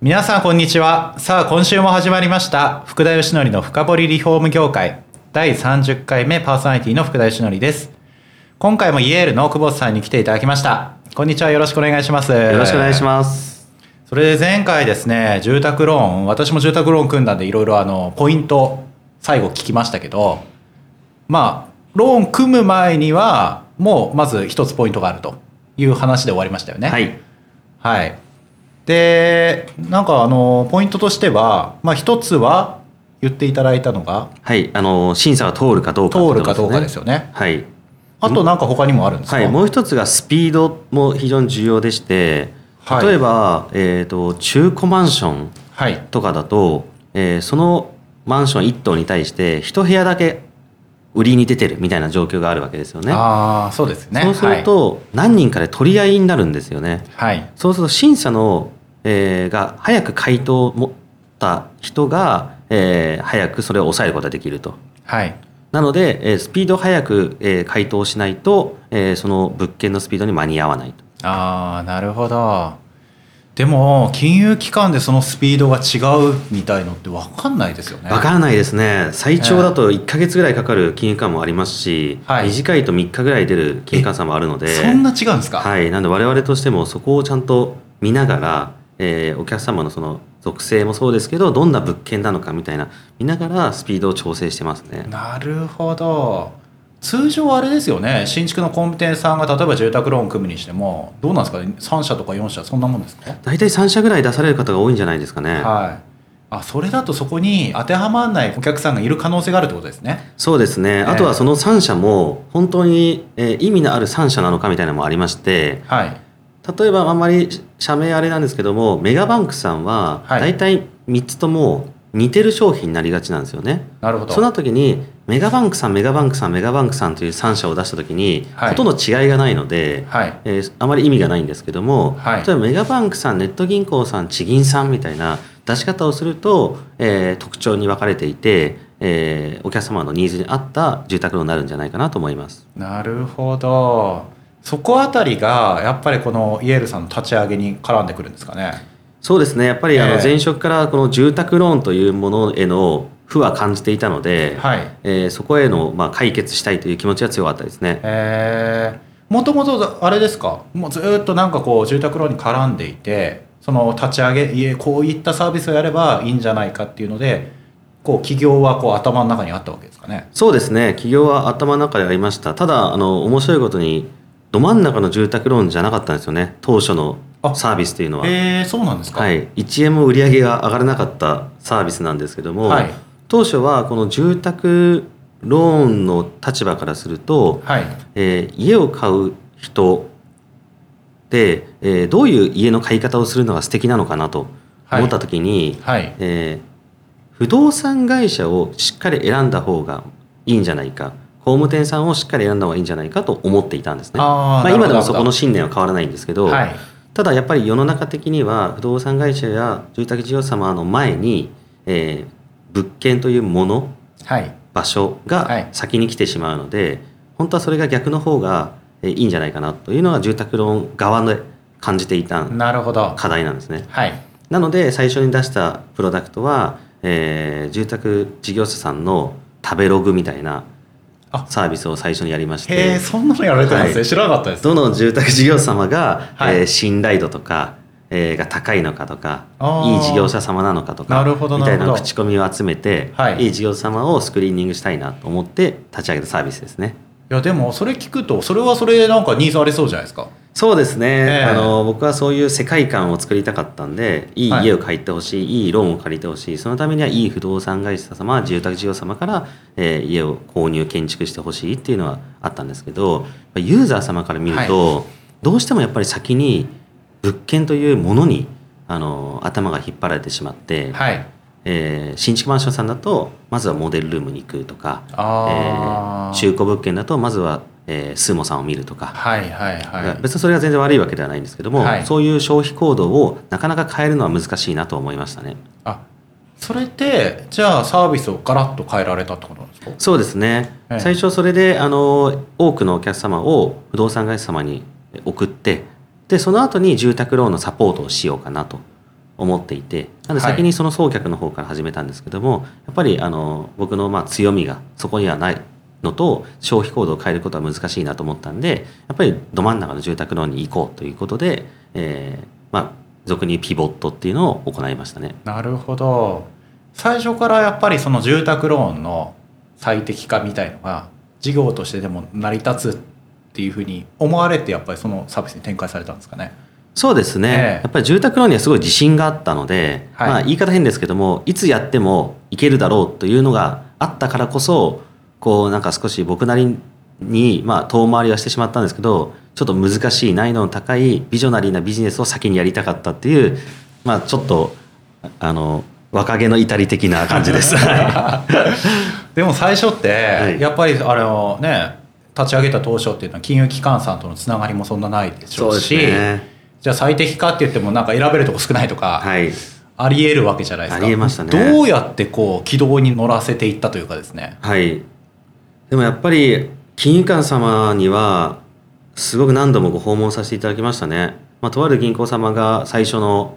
皆さんこんにちは。さあ今週も始まりました、福田義則の深掘りリフォーム業界第30回目、パーソナリティの福田義則です。今回もiYellの久保さんに来ていただきました。こんにちは、よろしくお願いします。よろしくお願いします。それで前回ですね、住宅ローン、私も住宅ローン組んだんでいろいろポイント最後聞きましたけど、まあローン組む前にはもうまず一つポイントがあるという話で終わりましたよね。はい、はいで、なんかポイントとしては、まあ、一つは言っていただいたのが、はい、審査が通るかどうか、ね、通るかどうかですよね。はい、あとなんか他にもあるんですか。はい、もう一つがスピードも非常に重要でして、例えば、はい中古マンションとかだと、はいそのマンション1棟に対して1部屋だけ売りに出てるみたいな状況があるわけですよね。あ、そうですね。そうすると何人かで取り合いになるんですよね。はい、そうすると審査のが早く回答を持った人が、早くそれを抑えることができると。はい、なので、スピード早く、回答しないと、その物件のスピードに間に合わないと。ああ、なるほど。でも金融機関でそのスピードが違うみたいのって分かんないですよね。分からないですね。最長だと1ヶ月ぐらいかかる金融機関もありますし、短いと3日ぐらい出る金融機関さんもあるので。そんな違うんですか。はい、なので我々としてもそこをちゃんと見ながらお客様のその属性もそうですけど、どんな物件なのかみたいな見ながらスピードを調整してますね。なるほど。通常あれですよね、新築の工務店さんが例えば住宅ローン組むにしてもどうなんですかね、3社とか4社、そんなもんですか。大体3社ぐらい出される方が多いんじゃないですかね。はい。あ、それだとそこに当てはまらないお客さんがいる可能性があるってことですね。そうですね。あとはその3社も本当に意味のある3社なのかみたいなのもありまして、はい、例えばあんまり社名あれなんですけども、メガバンクさんはだいたい3つとも似てる商品になりがちなんですよね。はい、なるほど。その時にメガバンクさんという3社を出した時にほとんど違いがないので、はいあまり意味がないんですけども、はい、例えばメガバンクさん、ネット銀行さん、地銀さんみたいな出し方をすると、特徴に分かれていて、お客様のニーズに合った住宅ローンになるんじゃないかなと思います。なるほど。そこあたりがやっぱりこのiYellさんの立ち上げに絡んでくるんですかね。そうですね。やっぱり前職からこの住宅ローンというものへの負は感じていたので、はいそこへの解決したいという気持ちが強かったですね。もともとあれですか、もうずっとなんかこう住宅ローンに絡んでいて、その立ち上げ、こういったサービスをやればいいんじゃないかっていうので、こう企業はこう頭の中にあったわけですかね。そうですね。企業は頭の中にありました。ただ面白いことにど真ん中の住宅ローンじゃなかったんですよね、当初のサービスというのは。そうなんですか。はい、1円も売り上げが上がらなかったサービスなんですけども、はい、当初はこの住宅ローンの立場からすると、はい家を買う人で、どういう家の買い方をするのが素敵なのかなと思った時に、はいはい不動産会社をしっかり選んだ方がいいんじゃないか、工務店さんをしっかり選んだ方がいいんじゃないかと思っていたんですね。今でもそこの信念は変わらないんですけど、はい、ただやっぱり世の中的には不動産会社や住宅事業者様の前に、物件というもの、はい、場所が先に来てしまうので、はい、本当はそれが逆の方がいいんじゃないかなというのが住宅ローン側で感じていた課題なんですね。はい、なので最初に出したプロダクトは、住宅事業者さんの食べログみたいなサービスを最初にやりまして。そんなのやられてますね。はい、知らなかったです。どの住宅事業者様が、はい信頼度とか、が高いのかとか、いい事業者様なのかとかみたいな口コミを集めて、はい、いい事業者様をスクリーニングしたいなと思って立ち上げたサービスですね。いやでもそれ聞くとそれはそれなんかニーズありそうじゃないですか。そうですね。僕はそういう世界観を作りたかったんで、いい家を借りてほしい、はい、いいローンを借りてほしい、そのためにはいい不動産会社様、住宅事業様から、家を購入建築してほしいっていうのはあったんですけど、ユーザー様から見ると、はい、どうしてもやっぱり先に物件というものに頭が引っ張られてしまって、はい新築マンションさんだとまずはモデルルームに行くとか、中古物件だとまずは、スーモさんを見るとか、はいはいはい、別にそれが全然悪いわけではないんですけども、はい、そういう消費行動をなかなか変えるのは難しいなと思いましたね。あ、それでじゃあサービスをガラッと変えられたってことなんですか？そうですね、最初それで多くのお客様を不動産会社様に送って、でその後に住宅ローンのサポートをしようかなと思っていて、なので先にその送客の方から始めたんですけども、はい、やっぱり僕の強みがそこにはないのと、消費行動を変えることは難しいなと思ったんで、やっぱりど真ん中の住宅ローンに行こうということで、俗にピボットっていうのを行いましたね。なるほど。最初からやっぱりその住宅ローンの最適化みたいのが事業としてでも成り立つっていうふうに思われて、やっぱりそのサービスに展開されたんですかね？そうですね、やっぱり住宅ローンにはすごい自信があったので、はい、言い方変ですけども、いつやってもいけるだろうというのがあったからこそ、こうなんか少し僕なりに遠回りはしてしまったんですけど、ちょっと難しい難易度の高いビジョナリーなビジネスを先にやりたかったっていう、ちょっと若気の至り的な感じですでも最初ってやっぱり立ち上げた当初っていうのは金融機関さんとのつながりもそんなないでしょうし、そうですね、じゃあ最適化って言ってもなんか選べるとこ少ないとかありえるわけじゃないですか。ありえましたね。どうやってこう軌道に乗らせていったというかですね。はい。でもやっぱり金融機関様にはすごく何度もご訪問させていただきましたね。とある銀行様が最初の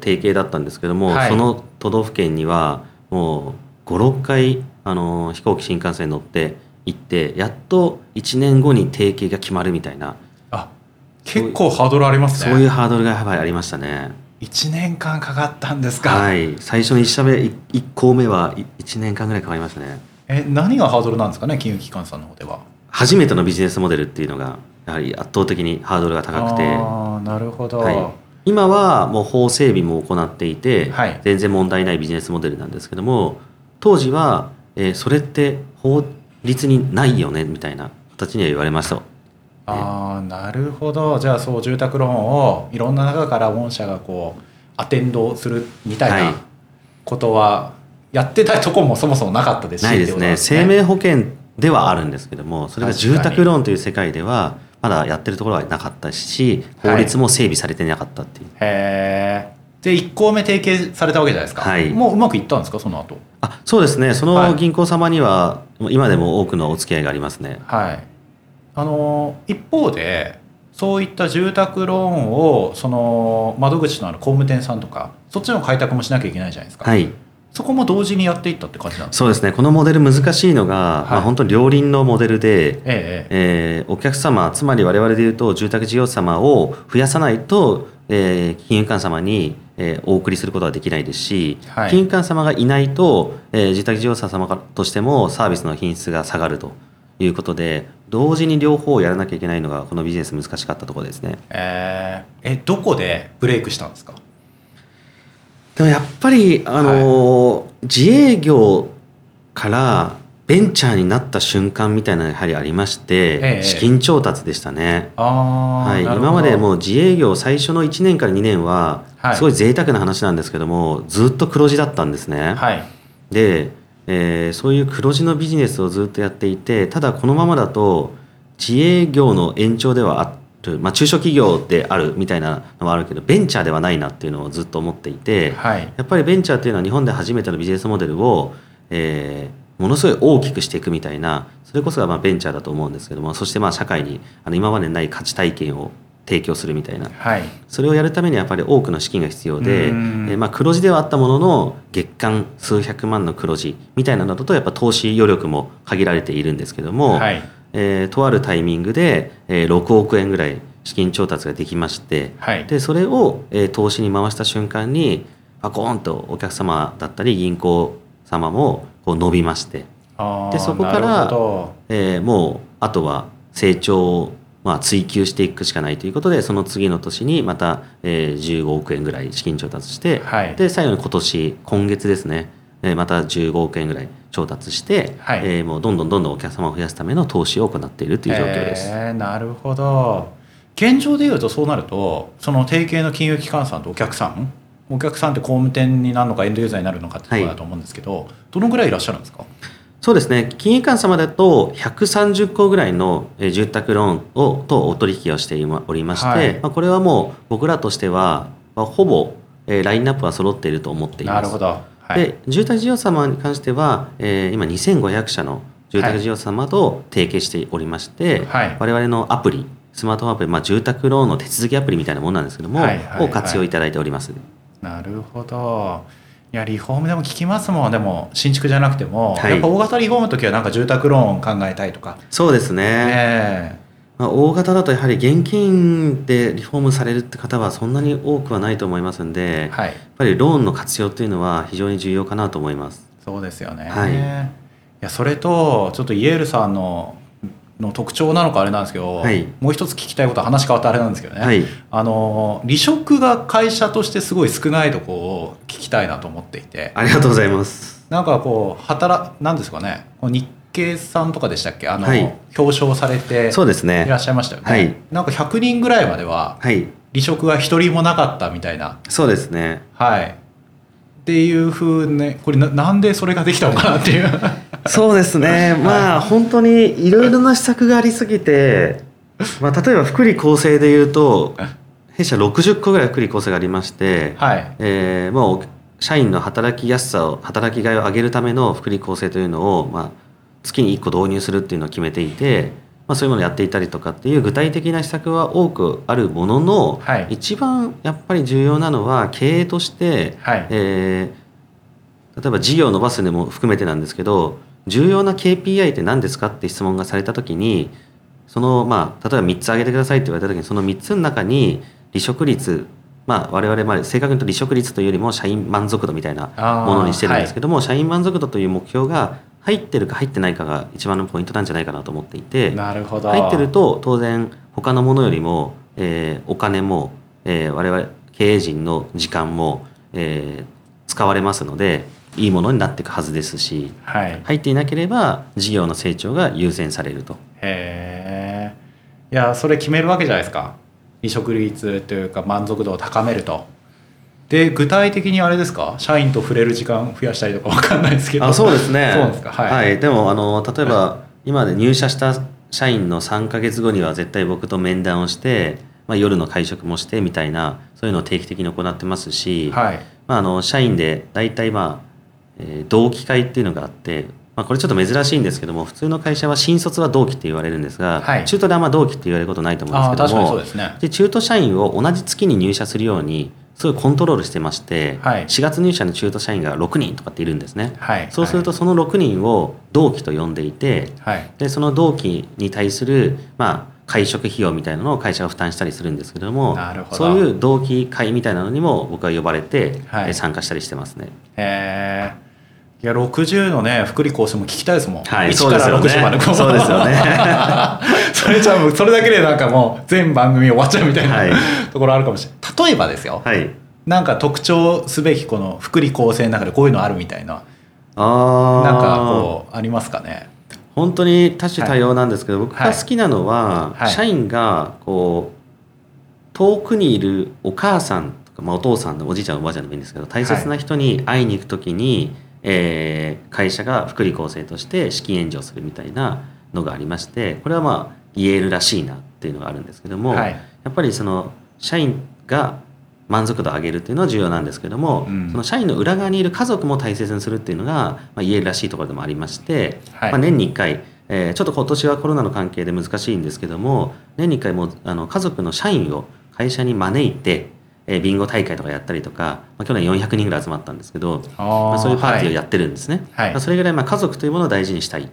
提携だったんですけども、はい、その都道府県にはもう5、6回飛行機新幹線に乗って行って、やっと1年後に提携が決まるみたいな。結構ハードルありますね。そういうハードルがやっぱりありましたね。1年間かかったんですか？はい。最初の1校目は1年間ぐらいかかりましたね。何がハードルなんですかね、金融機関さんの方では。初めてのビジネスモデルっていうのがやはり圧倒的にハードルが高くて。ああ、なるほど、はい。今はもう法整備も行っていて、はい、全然問題ないビジネスモデルなんですけども、当時は、それって法律にないよねみたいな形には言われました。あ、なるほど。じゃあそう住宅ローンをいろんな中から御社がこうアテンドするみたいなことはやってたとこもそもそもなかったですし、ないですね。生命保険ではあるんですけども、それが住宅ローンという世界ではまだやってるところはなかったし、法律も整備されてなかったっていう、はい、へー。で1項目提携されたわけじゃないですか、はい、もううまくいったんですかその後？あ、そうですね、その銀行様には今でも多くのお付き合いがありますね。はい。一方でそういった住宅ローンをその窓口のある工務店さんとかそっちの開拓もしなきゃいけないじゃないですか、はい、そこも同時にやっていったって感じなんですか？そうですね、このモデル難しいのが、はい、本当に両輪のモデルで、お客様、つまり我々でいうと住宅事業者様を増やさないと、金融機関様にお送りすることはできないですし、はい、金融機関様がいないと、住宅事業者様としてもサービスの品質が下がるということで、同時に両方やらなきゃいけないのがこのビジネス難しかったところですね。どこでブレイクしたんですか？でもやっぱり、はい、自営業からベンチャーになった瞬間みたいなのがやはりありまして、資金調達でしたね。はい、今までもう自営業最初の1年から2年は、はい、すごい贅沢な話なんですけどもずっと黒字だったんですね、はい、でそういう黒字のビジネスをずっとやっていて、ただこのままだと自営業の延長ではある、中小企業であるみたいなのはあるけどベンチャーではないなっていうのをずっと思っていて、はい、やっぱりベンチャーっていうのは日本で初めてのビジネスモデルを、ものすごい大きくしていくみたいな、それこそがベンチャーだと思うんですけども、そして社会に今までない価値体験を提供するみたいな、はい、それをやるためにやっぱり多くの資金が必要で、黒字ではあったものの月間数百万の黒字みたいなのだとやっぱ投資余力も限られているんですけども、はい、とあるタイミングで、6億円ぐらい資金調達ができまして、はい、でそれを、投資に回した瞬間にパコーンとお客様だったり銀行様もこう伸びまして、でそこから、もうあとは成長を追求していくしかないということで、その次の年にまた、15億円ぐらい資金調達して、はい、で最後に今月ですね、また15億円ぐらい調達して、はい、もうどんどんお客様を増やすための投資を行っているという状況です。なるほど。現状でいうとそうなるとその提携の金融機関さんとお客さんお客さんって工務店になるのかエンドユーザーになるのかってところだと思うんですけど、はい、どのぐらいいらっしゃるんですか？そうですね、金融機関様だと130個ぐらいの住宅ローンをとお取引をしておりまして、はい、まあ、これはもう僕らとしては、まあ、ほぼラインナップは揃っていると思っています。なるほど、はい、で住宅事業様に関しては、今2500社の住宅事業様と提携しておりまして、はい、我々のアプリスマートフォンアプリ、まあ、住宅ローンの手続きアプリみたいなものなんですけども、はいはいはい、を活用いただいております。なるほど。いやリフォームでも聞きますもん。でも新築じゃなくても、はい、やっぱ大型リフォームの時はなんか住宅ローンを考えたいとか。そうですね、まあ、大型だとやはり現金でリフォームされるって方はそんなに多くはないと思いますんで、はい、やっぱりローンの活用というのは非常に重要かなと思います。そうですよね、はい、いやそれとちょっとiYellさんの特徴なのかあれなんですけど、はい、もう一つ聞きたいことは話変わってあれなんですけどね、はい、離職が会社としてすごい少ないとこを聞きたいなと思っていて。ありがとうございます。なんかこうなんですかね、日経さんとかでしたっけ、はい、表彰されていらっしゃいましたよね、はい、なんか100人ぐらいまでは離職が一人もなかったみたいな、はい、そうですね、はいっていう風ね、これ なんでそれができたのかなっていうそうですね、まあ本当にいろいろな施策がありすぎて、まあ、例えば福利厚生でいうと弊社60個ぐらい福利厚生がありまして、はい、もう社員の働きやすさを働きがいを上げるための福利厚生というのを、まあ、月に1個導入するっていうのを決めていて、まあ、そういうものをやっていたりとかっていう具体的な施策は多くあるものの、はい、一番やっぱり重要なのは経営として、はい、例えば事業を伸ばすのも含めてなんですけど、重要な KPI って何ですかって質問がされたときに、そのまあ例えば3つ挙げてくださいって言われたときに、その3つの中に離職率、まあ、我々まあ正確に言うと離職率というよりも社員満足度みたいなものにしてるんですけども、はい、社員満足度という目標が入ってるか入ってないかが一番のポイントなんじゃないかなと思っていて。なるほど。入ってると当然他のものよりも、お金も、我々経営陣の時間も、使われますのでいいものになっていくはずですし、はい、入っていなければ事業の成長が優先されると。へー、いやそれ決めるわけじゃないですか、離職率というか満足度を高めると。で具体的にあれですか、社員と触れる時間を増やしたりとか分かんないですけど。あ、そうですね。そうですか、はいはい、でも例えば、はい、今まで入社した社員の3ヶ月後には絶対僕と面談をして、まあ、夜の会食もしてみたいな、そういうのを定期的に行ってますし、はい、まあ、社員で大体、まあ同期会っていうのがあって、まあ、これちょっと珍しいんですけども、普通の会社は新卒は同期って言われるんですが、はい、中途であんま同期って言われることないと思うんですけども、あ、確かにそうですね。で中途社員を同じ月に入社するようにすごいコントロールしてまして、はい、4月入社の中途社員が6人とかっているんですね、はい、そうするとその6人を同期と呼んでいて、はい、でその同期に対する、まあ、会食費用みたいなのを会社が負担したりするんですけども、なるほど、そういう同期会みたいなのにも僕は呼ばれて、はい、参加したりしてますね。へー、いや60のね福利厚生も聞きたいですもん、はい、1から60まで。そうですよねそれじゃあもうそれだけでなんかもう全番組終わっちゃうみたいな、はい、ところあるかもしれない。例えばですよ、はい、なんか特徴すべきこの福利厚生の中でこういうのあるみたいな、なんかこうありますかね。本当に多種多様なんですけど、はい、僕が好きなのは、はい、社員がこう遠くにいるお母さんとか、まあ、お父さんのおじいちゃんおばあちゃんでもいいんですけど、大切な人に会いに行くときに、はい、会社が福利厚生として資金援助をするみたいなのがありまして、これはまあiYellらしいなっていうのがあるんですけども、はい、やっぱりその社員が満足度を上げるっていうのは重要なんですけども、うん、その社員の裏側にいる家族も大切にするっていうのがiYellらしいところでもありまして、はい、まあ、年に1回、ちょっと今年はコロナの関係で難しいんですけども、年に1回も家族の社員を会社に招いてビンゴ大会とかやったりとか、まあ、去年400人ぐらい集まったんですけど、まあ、そういうパーティーをやってるんですね、はい、まあ、それぐらいまあ家族というものを大事にしたい。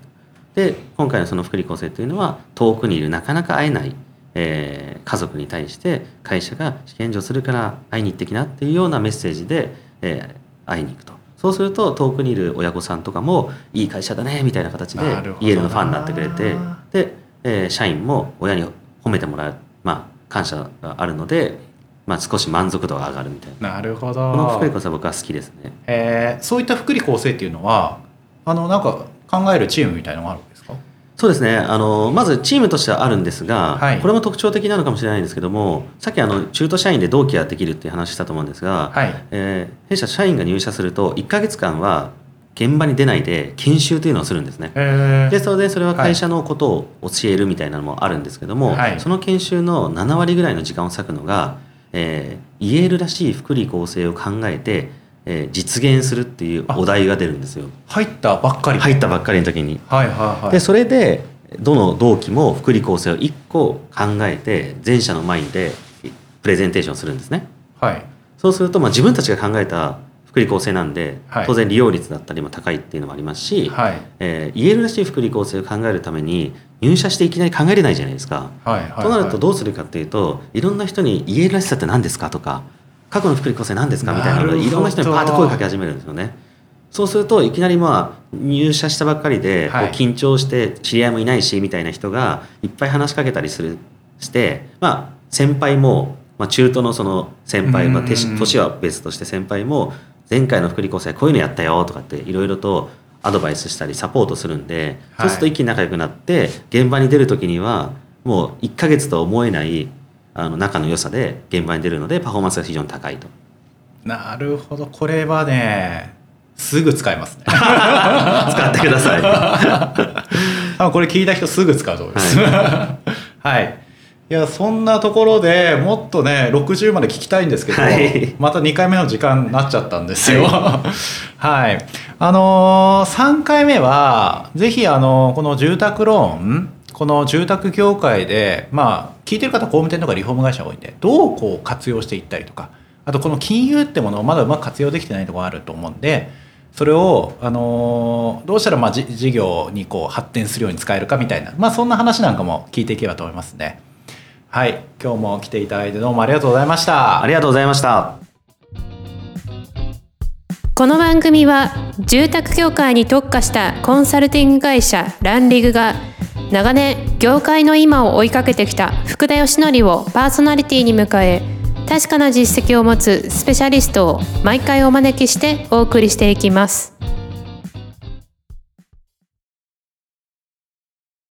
で今回のその福利厚生というのは遠くにいるなかなか会えない、家族に対して会社が資金援助するから会いに行ってきなっていうようなメッセージで、会いに行くと。そうすると遠くにいる親御さんとかもいい会社だねみたいな形でiYellのファンになってくれて、で、社員も親に褒めてもらう、まあ、感謝があるので、まあ、少し満足度が上がるみたいな。なるほど。この福利厚生は僕は好きですね。そういった福利厚生っていうのはなんか考えるチームみたいなのがあるんですか？そうですね、まずチームとしてはあるんですが、はい、これも特徴的なのかもしれないんですけども、さっき中途社員で同期ができるっていう話したと思うんですが、はい、弊社社員が入社すると1ヶ月間は現場に出ないで研修というのをするんですね。でそれは会社のことを教えるみたいなのもあるんですけども、はい、その研修の7割ぐらいの時間を割くのが、iYellらしい福利厚生を考えて、実現するっていうお題が出るんですよ。入ったばっかりの時に、はいはいはい、でそれでどの同期も福利厚生を1個考えて全社の前でプレゼンテーションするんですね、はい、そうすると、自分たちが考えた福利厚生なんで、はい、当然利用率だったりも高いっていうのもありますし、はい、iYellらしい福利厚生を考えるために入社していきなり考えれないじゃないですか、はいはいはい、となるとどうするかっていうと、いろんな人にiYellらしさって何ですかとか、過去の福利厚生何ですかみたいなのでいろんな人にバーッと声かけ始めるんですよね。そうするといきなり入社したばっかりでこう緊張して知り合いもいないしみたいな人がいっぱい話しかけたりして、先輩も中途のその先輩、年は別として先輩も前回の福利厚生こういうのやったよとかっていろいろとアドバイスしたりサポートするんで、そうすると一気に仲良くなって現場に出る時にはもう1ヶ月とは思えない仲の良さで現場に出るのでパフォーマンスが非常に高いと。なるほど、これはねすぐ使えますね使ってください多分これ聞いた人すぐ使うと思います、はいはい、いやそんなところでもっとね60まで聞きたいんですけど、はい、また2回目の時間になっちゃったんですよはい、3回目はぜひこの住宅ローン、この住宅業界で、聞いてる方は工務店とかリフォーム会社が多いんで、どうこう活用していったりとか、あとこの金融ってものをまだうまく活用できてないところがあると思うんで、それを、どうしたら事業にこう発展するように使えるかみたいな、そんな話なんかも聞いていけばと思いますね。はい、今日も来ていただいてどうもありがとうございました。ありがとうございました。この番組は住宅業界に特化したコンサルティング会社ランリグが長年業界の今を追いかけてきた福田義則をパーソナリティに迎え、確かな実績を持つスペシャリストを毎回お招きしてお送りしていきます。